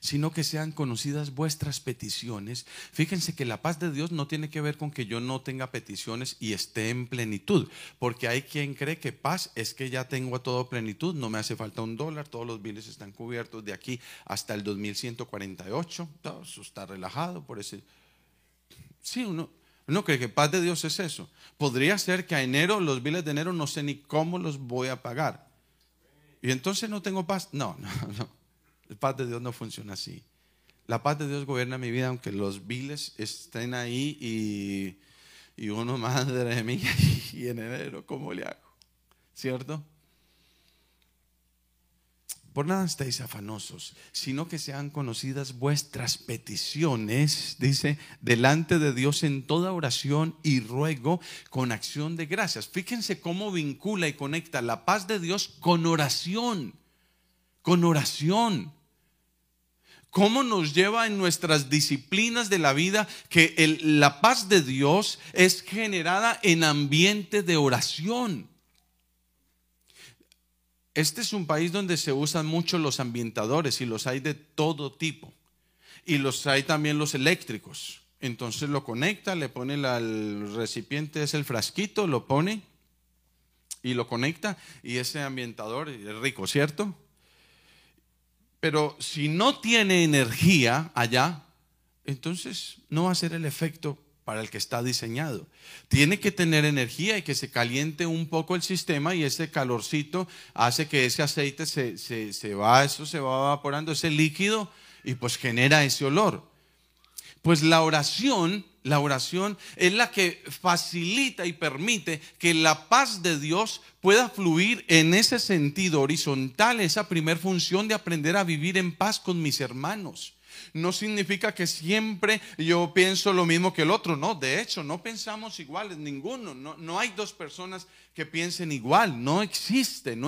sino que sean conocidas vuestras peticiones. Fíjense que la paz de Dios no tiene que ver con que yo no tenga peticiones y esté en plenitud, porque hay quien cree que paz es que ya tengo a todo plenitud, no me hace falta un dólar, todos los bienes están cubiertos de aquí hasta el 2148, todo eso está relajado por ese. Sí, uno cree que paz de Dios es eso. Podría ser que a enero, los biles de enero no sé ni cómo los voy a pagar, y entonces no tengo paz. No. La paz de Dios no funciona así. La paz de Dios gobierna mi vida, aunque los biles estén ahí y uno, madre mía, y en enero, ¿cómo le hago? ¿Cierto? Por nada estáis afanosos, sino que sean conocidas vuestras peticiones, dice, delante de Dios en toda oración y ruego con acción de gracias. Fíjense cómo vincula y conecta la paz de Dios con oración. Con oración. ¿Cómo nos lleva en nuestras disciplinas de la vida que la paz de Dios es generada en ambiente de oración? Este es un país donde se usan mucho los ambientadores, y los hay de todo tipo, y los hay también los eléctricos. Entonces lo conecta, le pone el recipiente, es el frasquito, lo pone y lo conecta, y ese ambientador es rico, ¿cierto? Pero si no tiene energía allá, entonces no va a ser el efecto para el que está diseñado. Tiene que tener energía y que se caliente un poco el sistema, y ese calorcito hace que ese aceite se va evaporando, ese líquido, y pues genera ese olor. Pues la oración es la que facilita y permite que la paz de Dios pueda fluir en ese sentido horizontal, esa primer función de aprender a vivir en paz con mis hermanos. No significa que siempre yo pienso lo mismo que el otro, no, de hecho no pensamos iguales, ninguno, no hay dos personas que piensen igual, no existe.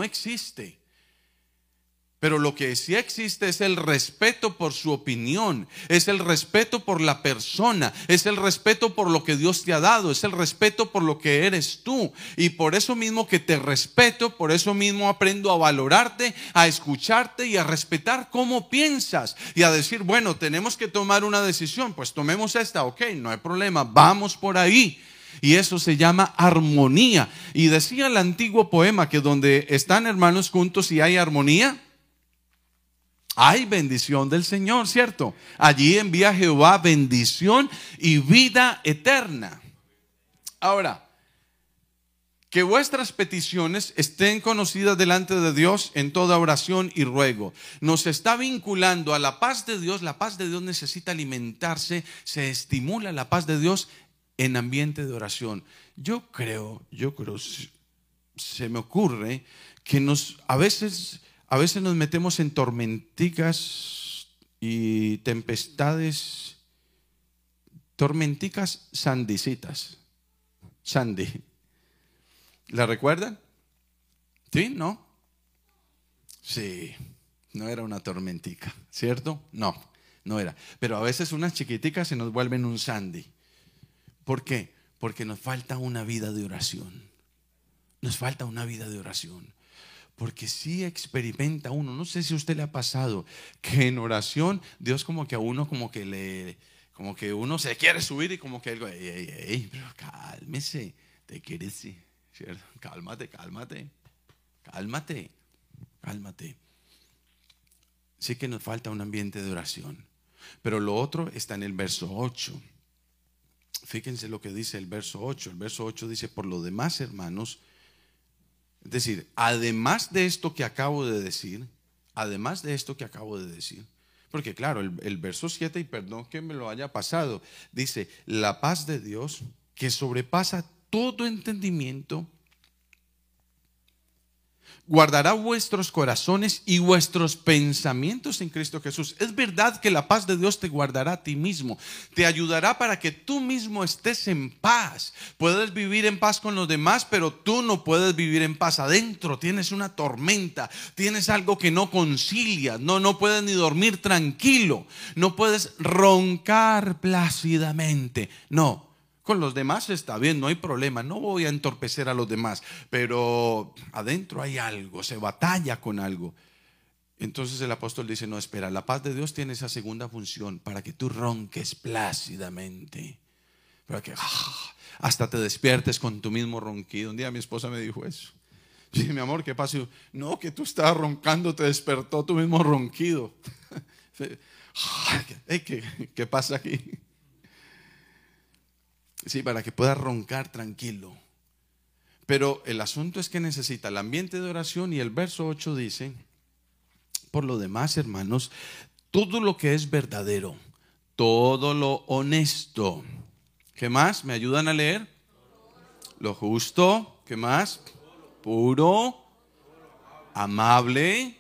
Pero lo que sí existe es el respeto por su opinión, es el respeto por la persona, es el respeto por lo que Dios te ha dado, es el respeto por lo que eres tú. Y por eso mismo que te respeto, por eso mismo aprendo a valorarte, a escucharte y a respetar cómo piensas. Y a decir, bueno, tenemos que tomar una decisión, pues tomemos esta, ok, no hay problema, vamos por ahí. Y eso se llama armonía. Y decía el antiguo poema que donde están hermanos juntos y hay armonía, hay bendición del Señor, ¿cierto? Allí envía Jehová bendición y vida eterna. Ahora, que vuestras peticiones estén conocidas delante de Dios en toda oración y ruego. Nos está vinculando a la paz de Dios. La paz de Dios necesita alimentarse, se estimula la paz de Dios en ambiente de oración. Yo creo, se me ocurre que a veces nos metemos en tormenticas y tempestades, tormenticas sandicitas. Sandy, ¿la recuerdan? ¿Sí? ¿No? Sí, no era una tormentica, ¿cierto? No era. Pero a veces unas chiquiticas se nos vuelven un sandy. ¿Por qué? Porque nos falta una vida de oración. Nos falta una vida de oración. Porque sí experimenta uno, no sé si a usted le ha pasado, que en oración Dios como que a uno como que uno se quiere subir y como que algo, pero cálmese, te quieres ir, ¿cierto? Cálmate. Sí que nos falta un ambiente de oración, pero lo otro está en el verso 8. Fíjense lo que dice el verso 8. El verso 8 dice: por lo demás, hermanos, es decir, además de esto que acabo de decir, porque claro, el verso 7, y perdón que me lo haya pasado, dice: la paz de Dios, que sobrepasa todo entendimiento, guardará vuestros corazones y vuestros pensamientos en Cristo Jesús. Es verdad que la paz de Dios te guardará a ti mismo, te ayudará para que tú mismo estés en paz. Puedes vivir en paz con los demás, pero tú no puedes vivir en paz adentro. Tienes una tormenta, tienes algo que no concilias, no puedes ni dormir tranquilo, no puedes roncar plácidamente. No, con los demás está bien, no hay problema, no voy a entorpecer a los demás, pero adentro hay algo, se batalla con algo. Entonces el apóstol dice, no, espera, la paz de Dios tiene esa segunda función, para que tú ronques plácidamente, para que hasta te despiertes con tu mismo ronquido. Un día mi esposa me dijo eso. Yo dije, mi amor, ¿qué pasa? Yo, no, que tú estabas roncando, te despertó tu mismo ronquido. ¿Qué pasa aquí? Sí, para que puedas roncar tranquilo. Pero el asunto es que necesita el ambiente de oración. Y el verso 8 dice: por lo demás, hermanos, todo lo que es verdadero, todo lo honesto, ¿qué más? ¿Me ayudan a leer? Lo justo, ¿qué más? Puro, amable,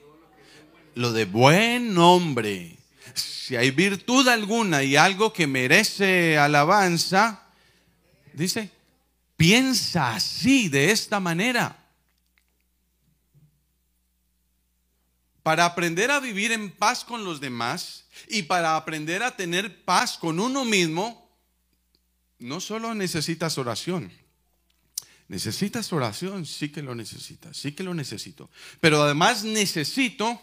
lo de buen nombre. Si hay virtud alguna y algo que merece alabanza, dice, piensa así, de esta manera. Para aprender a vivir en paz con los demás y para aprender a tener paz con uno mismo, no solo necesitas oración. Necesitas oración, sí que lo necesitas, sí que lo necesito. Pero además necesito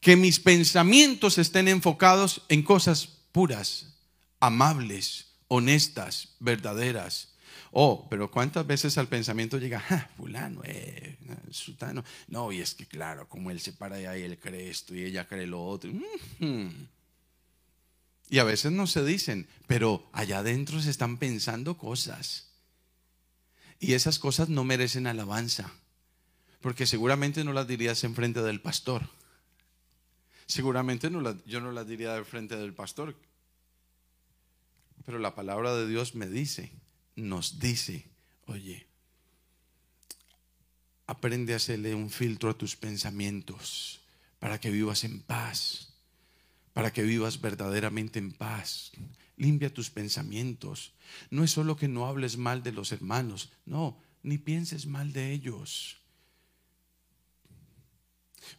que mis pensamientos estén enfocados en cosas puras, amables, honestas, verdaderas. Oh, pero cuántas veces al pensamiento llega, ja, fulano, sutano. No, y es que claro, como él se para de ahí, él cree esto y ella cree lo otro. Y a veces no se dicen, pero allá adentro se están pensando cosas. Y esas cosas no merecen alabanza, porque seguramente no las dirías en frente del pastor. Seguramente yo no las diría en frente del pastor. Pero la palabra de Dios me dice, nos dice, oye, aprende a hacerle un filtro a tus pensamientos para que vivas en paz, para que vivas verdaderamente en paz. Limpia tus pensamientos. No es solo que no hables mal de los hermanos, no, ni pienses mal de ellos.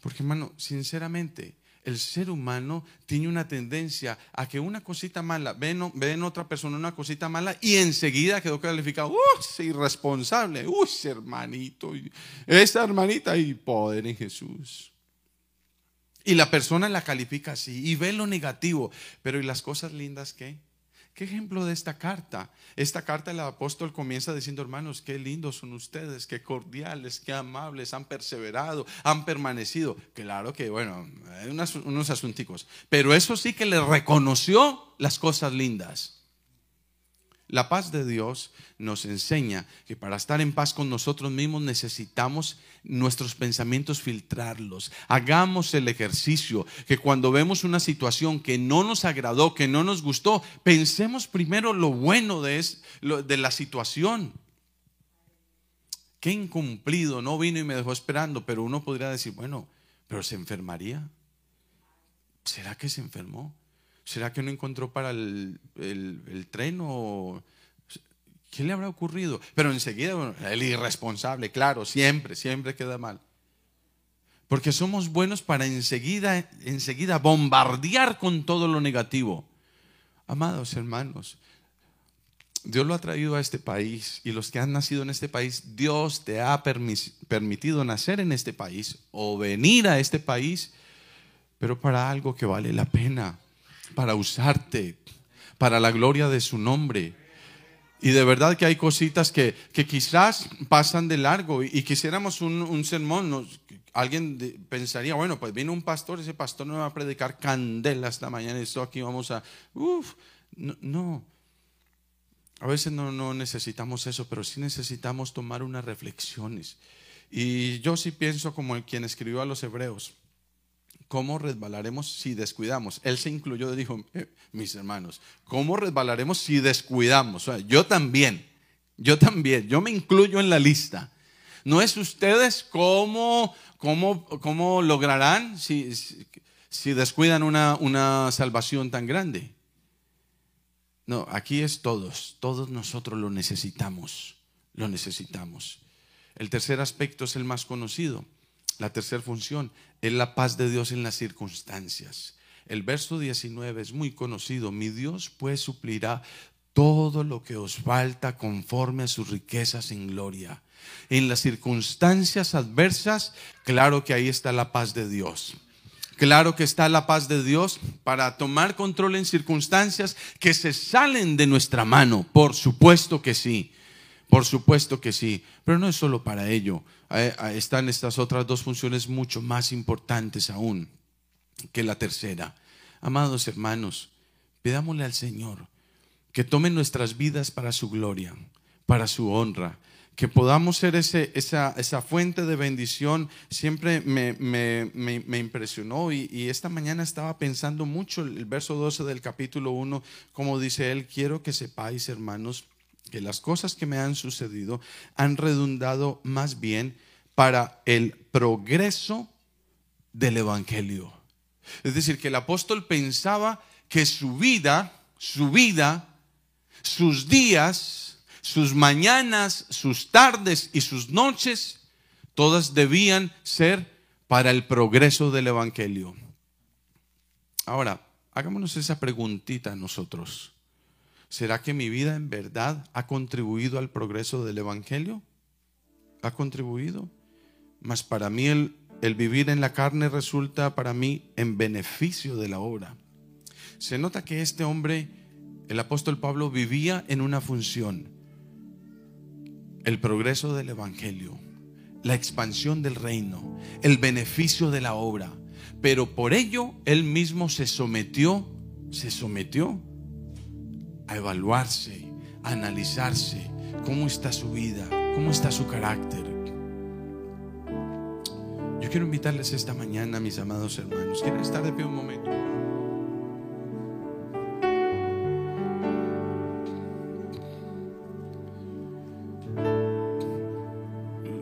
Porque, hermano, sinceramente, el ser humano tiene una tendencia a que una cosita mala, ven otra persona una cosita mala y enseguida quedó calificado, ¡uy, irresponsable! ¡Uy, hermanito! Esa hermanita, y poder en Jesús. Y la persona la califica así y ve lo negativo. Pero ¿y las cosas lindas qué? ¿Qué ejemplo de esta carta? Esta carta el apóstol comienza diciendo, hermanos, qué lindos son ustedes, qué cordiales, qué amables, han perseverado, han permanecido. Claro que, bueno, hay unos asunticos, pero eso sí que le reconoció las cosas lindas. La paz de Dios nos enseña que para estar en paz con nosotros mismos necesitamos nuestros pensamientos filtrarlos. Hagamos el ejercicio que cuando vemos una situación que no nos agradó, que no nos gustó, pensemos primero lo bueno de la situación. Qué incumplido, no vino y me dejó esperando. Pero uno podría decir, bueno, pero ¿se enfermaría? ¿Será que se enfermó? ¿Será que no encontró para el tren o qué le habrá ocurrido? Pero enseguida, bueno, el irresponsable, claro, siempre queda mal. Porque somos buenos para enseguida bombardear con todo lo negativo. Amados hermanos, Dios lo ha traído a este país y los que han nacido en este país, Dios te ha permitido nacer en este país o venir a este país, pero para algo que vale la pena. Para usarte, para la gloria de su nombre. Y de verdad que hay cositas que quizás pasan de largo y quisiéramos un sermón. Alguien pensaría, bueno, pues vino un pastor, ese pastor no va a predicar candela esta mañana, esto aquí vamos a... No, a veces no necesitamos eso, pero sí necesitamos tomar unas reflexiones. Y yo sí pienso como el quien escribió a los hebreos. ¿Cómo resbalaremos si descuidamos? Él se incluyó y dijo, mis hermanos, ¿cómo resbalaremos si descuidamos? O sea, yo también, yo me incluyo en la lista. ¿No es ustedes cómo lograrán si descuidan una salvación tan grande? No, aquí es todos nosotros lo necesitamos. El tercer aspecto es el más conocido. La tercera función es la paz de Dios en las circunstancias. El verso 19 es muy conocido. Mi Dios pues suplirá todo lo que os falta conforme a sus riquezas en gloria. En las circunstancias adversas, claro que ahí está la paz de Dios. Claro que está la paz de Dios para tomar control en circunstancias que se salen de nuestra mano. Por supuesto que sí, por supuesto que sí. Pero no es solo para ello. Están estas otras dos funciones mucho más importantes aún que la tercera. Amados hermanos, pidámosle al Señor que tome nuestras vidas para su gloria, para su honra. Que podamos ser esa fuente de bendición. Siempre me impresionó y esta mañana estaba pensando mucho el verso 12 del capítulo 1, como dice él: quiero que sepáis, hermanos, que las cosas que me han sucedido han redundado más bien para el progreso del evangelio. Es decir, que el apóstol pensaba que su vida, sus días, sus mañanas, sus tardes y sus noches, todas debían ser para el progreso del evangelio. Ahora, hagámonos esa preguntita a nosotros. ¿Será que mi vida en verdad ha contribuido al progreso del evangelio? ¿Ha contribuido? Mas para mí el vivir en la carne resulta para mí en beneficio de la obra. Se nota que este hombre, el apóstol Pablo, vivía en una función: el progreso del evangelio, la expansión del reino, el beneficio de la obra. Pero por ello él mismo se sometió a evaluarse, a analizarse cómo está su vida, cómo está su carácter. Yo quiero invitarles esta mañana, mis amados hermanos. ¿Quieren estar de pie un momento?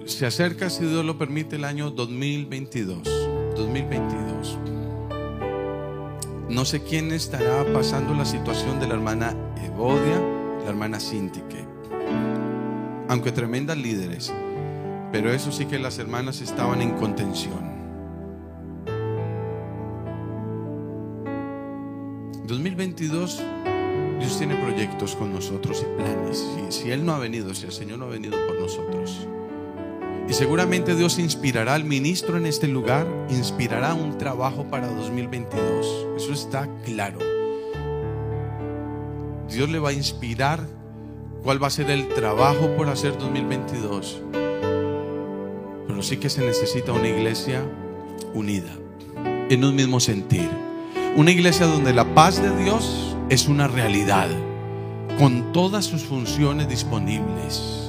Se acerca, si Dios lo permite, el año 2022. No sé quién estará pasando la situación de la hermana Evodia, la hermana Síntique, aunque tremendas líderes, pero eso sí que las hermanas estaban en contención. 2022, Dios tiene proyectos con nosotros y planes. Si Él no ha venido, si el Señor no ha venido por nosotros. Y seguramente Dios inspirará al ministro en este lugar, inspirará un trabajo para 2022. Eso está claro. Dios le va a inspirar cuál va a ser el trabajo por hacer 2022. Pero sí que se necesita una iglesia unida, en un mismo sentir. Una iglesia donde la paz de Dios es una realidad, con todas sus funciones disponibles.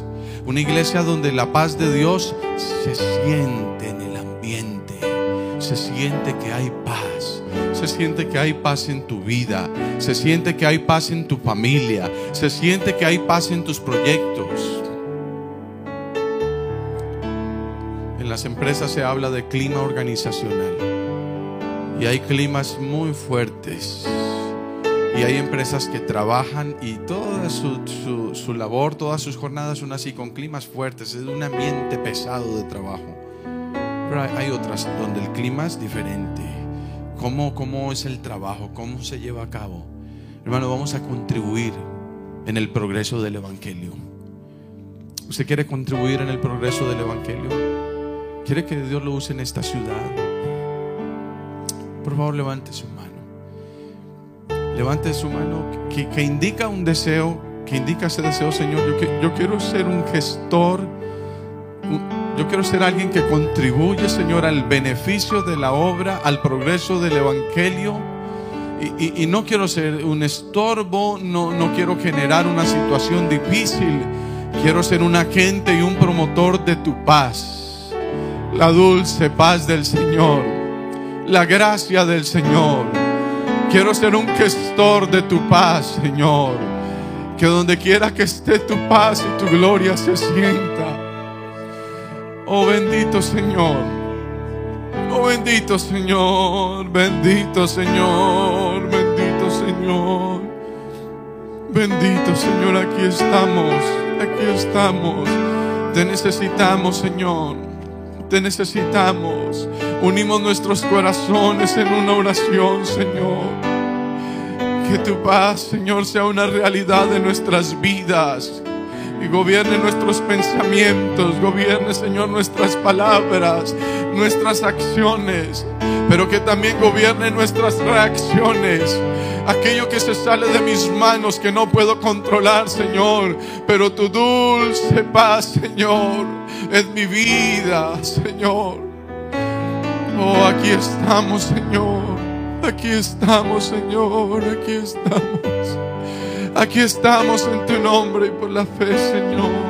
Una iglesia donde la paz de Dios se siente en el ambiente, se siente que hay paz, se siente que hay paz en tu vida, se siente que hay paz en tu familia, se siente que hay paz en tus proyectos. En las empresas se habla de clima organizacional y hay climas muy fuertes. Y hay empresas que trabajan y toda su labor, todas sus jornadas son así, con climas fuertes, es un ambiente pesado de trabajo. Pero hay otras donde el clima es diferente. ¿Cómo es el trabajo? ¿Cómo se lleva a cabo? Hermano, vamos a contribuir en el progreso del evangelio. ¿Usted quiere contribuir en el progreso del evangelio? ¿Quiere que Dios lo use en esta ciudad? Por favor, levante su mano. Levante su mano que indica un deseo, que indica ese deseo: Señor, yo quiero ser un gestor, yo quiero ser alguien que contribuye, Señor, al beneficio de la obra, al progreso del evangelio. Y no quiero ser un estorbo, no quiero generar una situación difícil. Quiero ser un agente y un promotor de tu paz, la dulce paz del Señor, la gracia del Señor. Quiero ser un gestor de tu paz, Señor. Que donde quiera que esté tu paz y tu gloria se sienta. Oh, bendito Señor. Oh, bendito Señor. Bendito Señor. Bendito Señor. Bendito Señor, aquí estamos. Aquí estamos. Te necesitamos, Señor. Te necesitamos. Unimos nuestros corazones en una oración, Señor. Que tu paz, Señor, sea una realidad de nuestras vidas. y gobierne nuestros pensamientos, gobierne, Señor, nuestras palabras, nuestras acciones, pero que también gobierne nuestras reacciones. Aquello que se sale de mis manos, que no puedo controlar, Señor, pero tu dulce paz, Señor, es mi vida, Señor. Oh, aquí estamos, Señor, aquí estamos, Señor, aquí estamos en tu nombre y por la fe, Señor.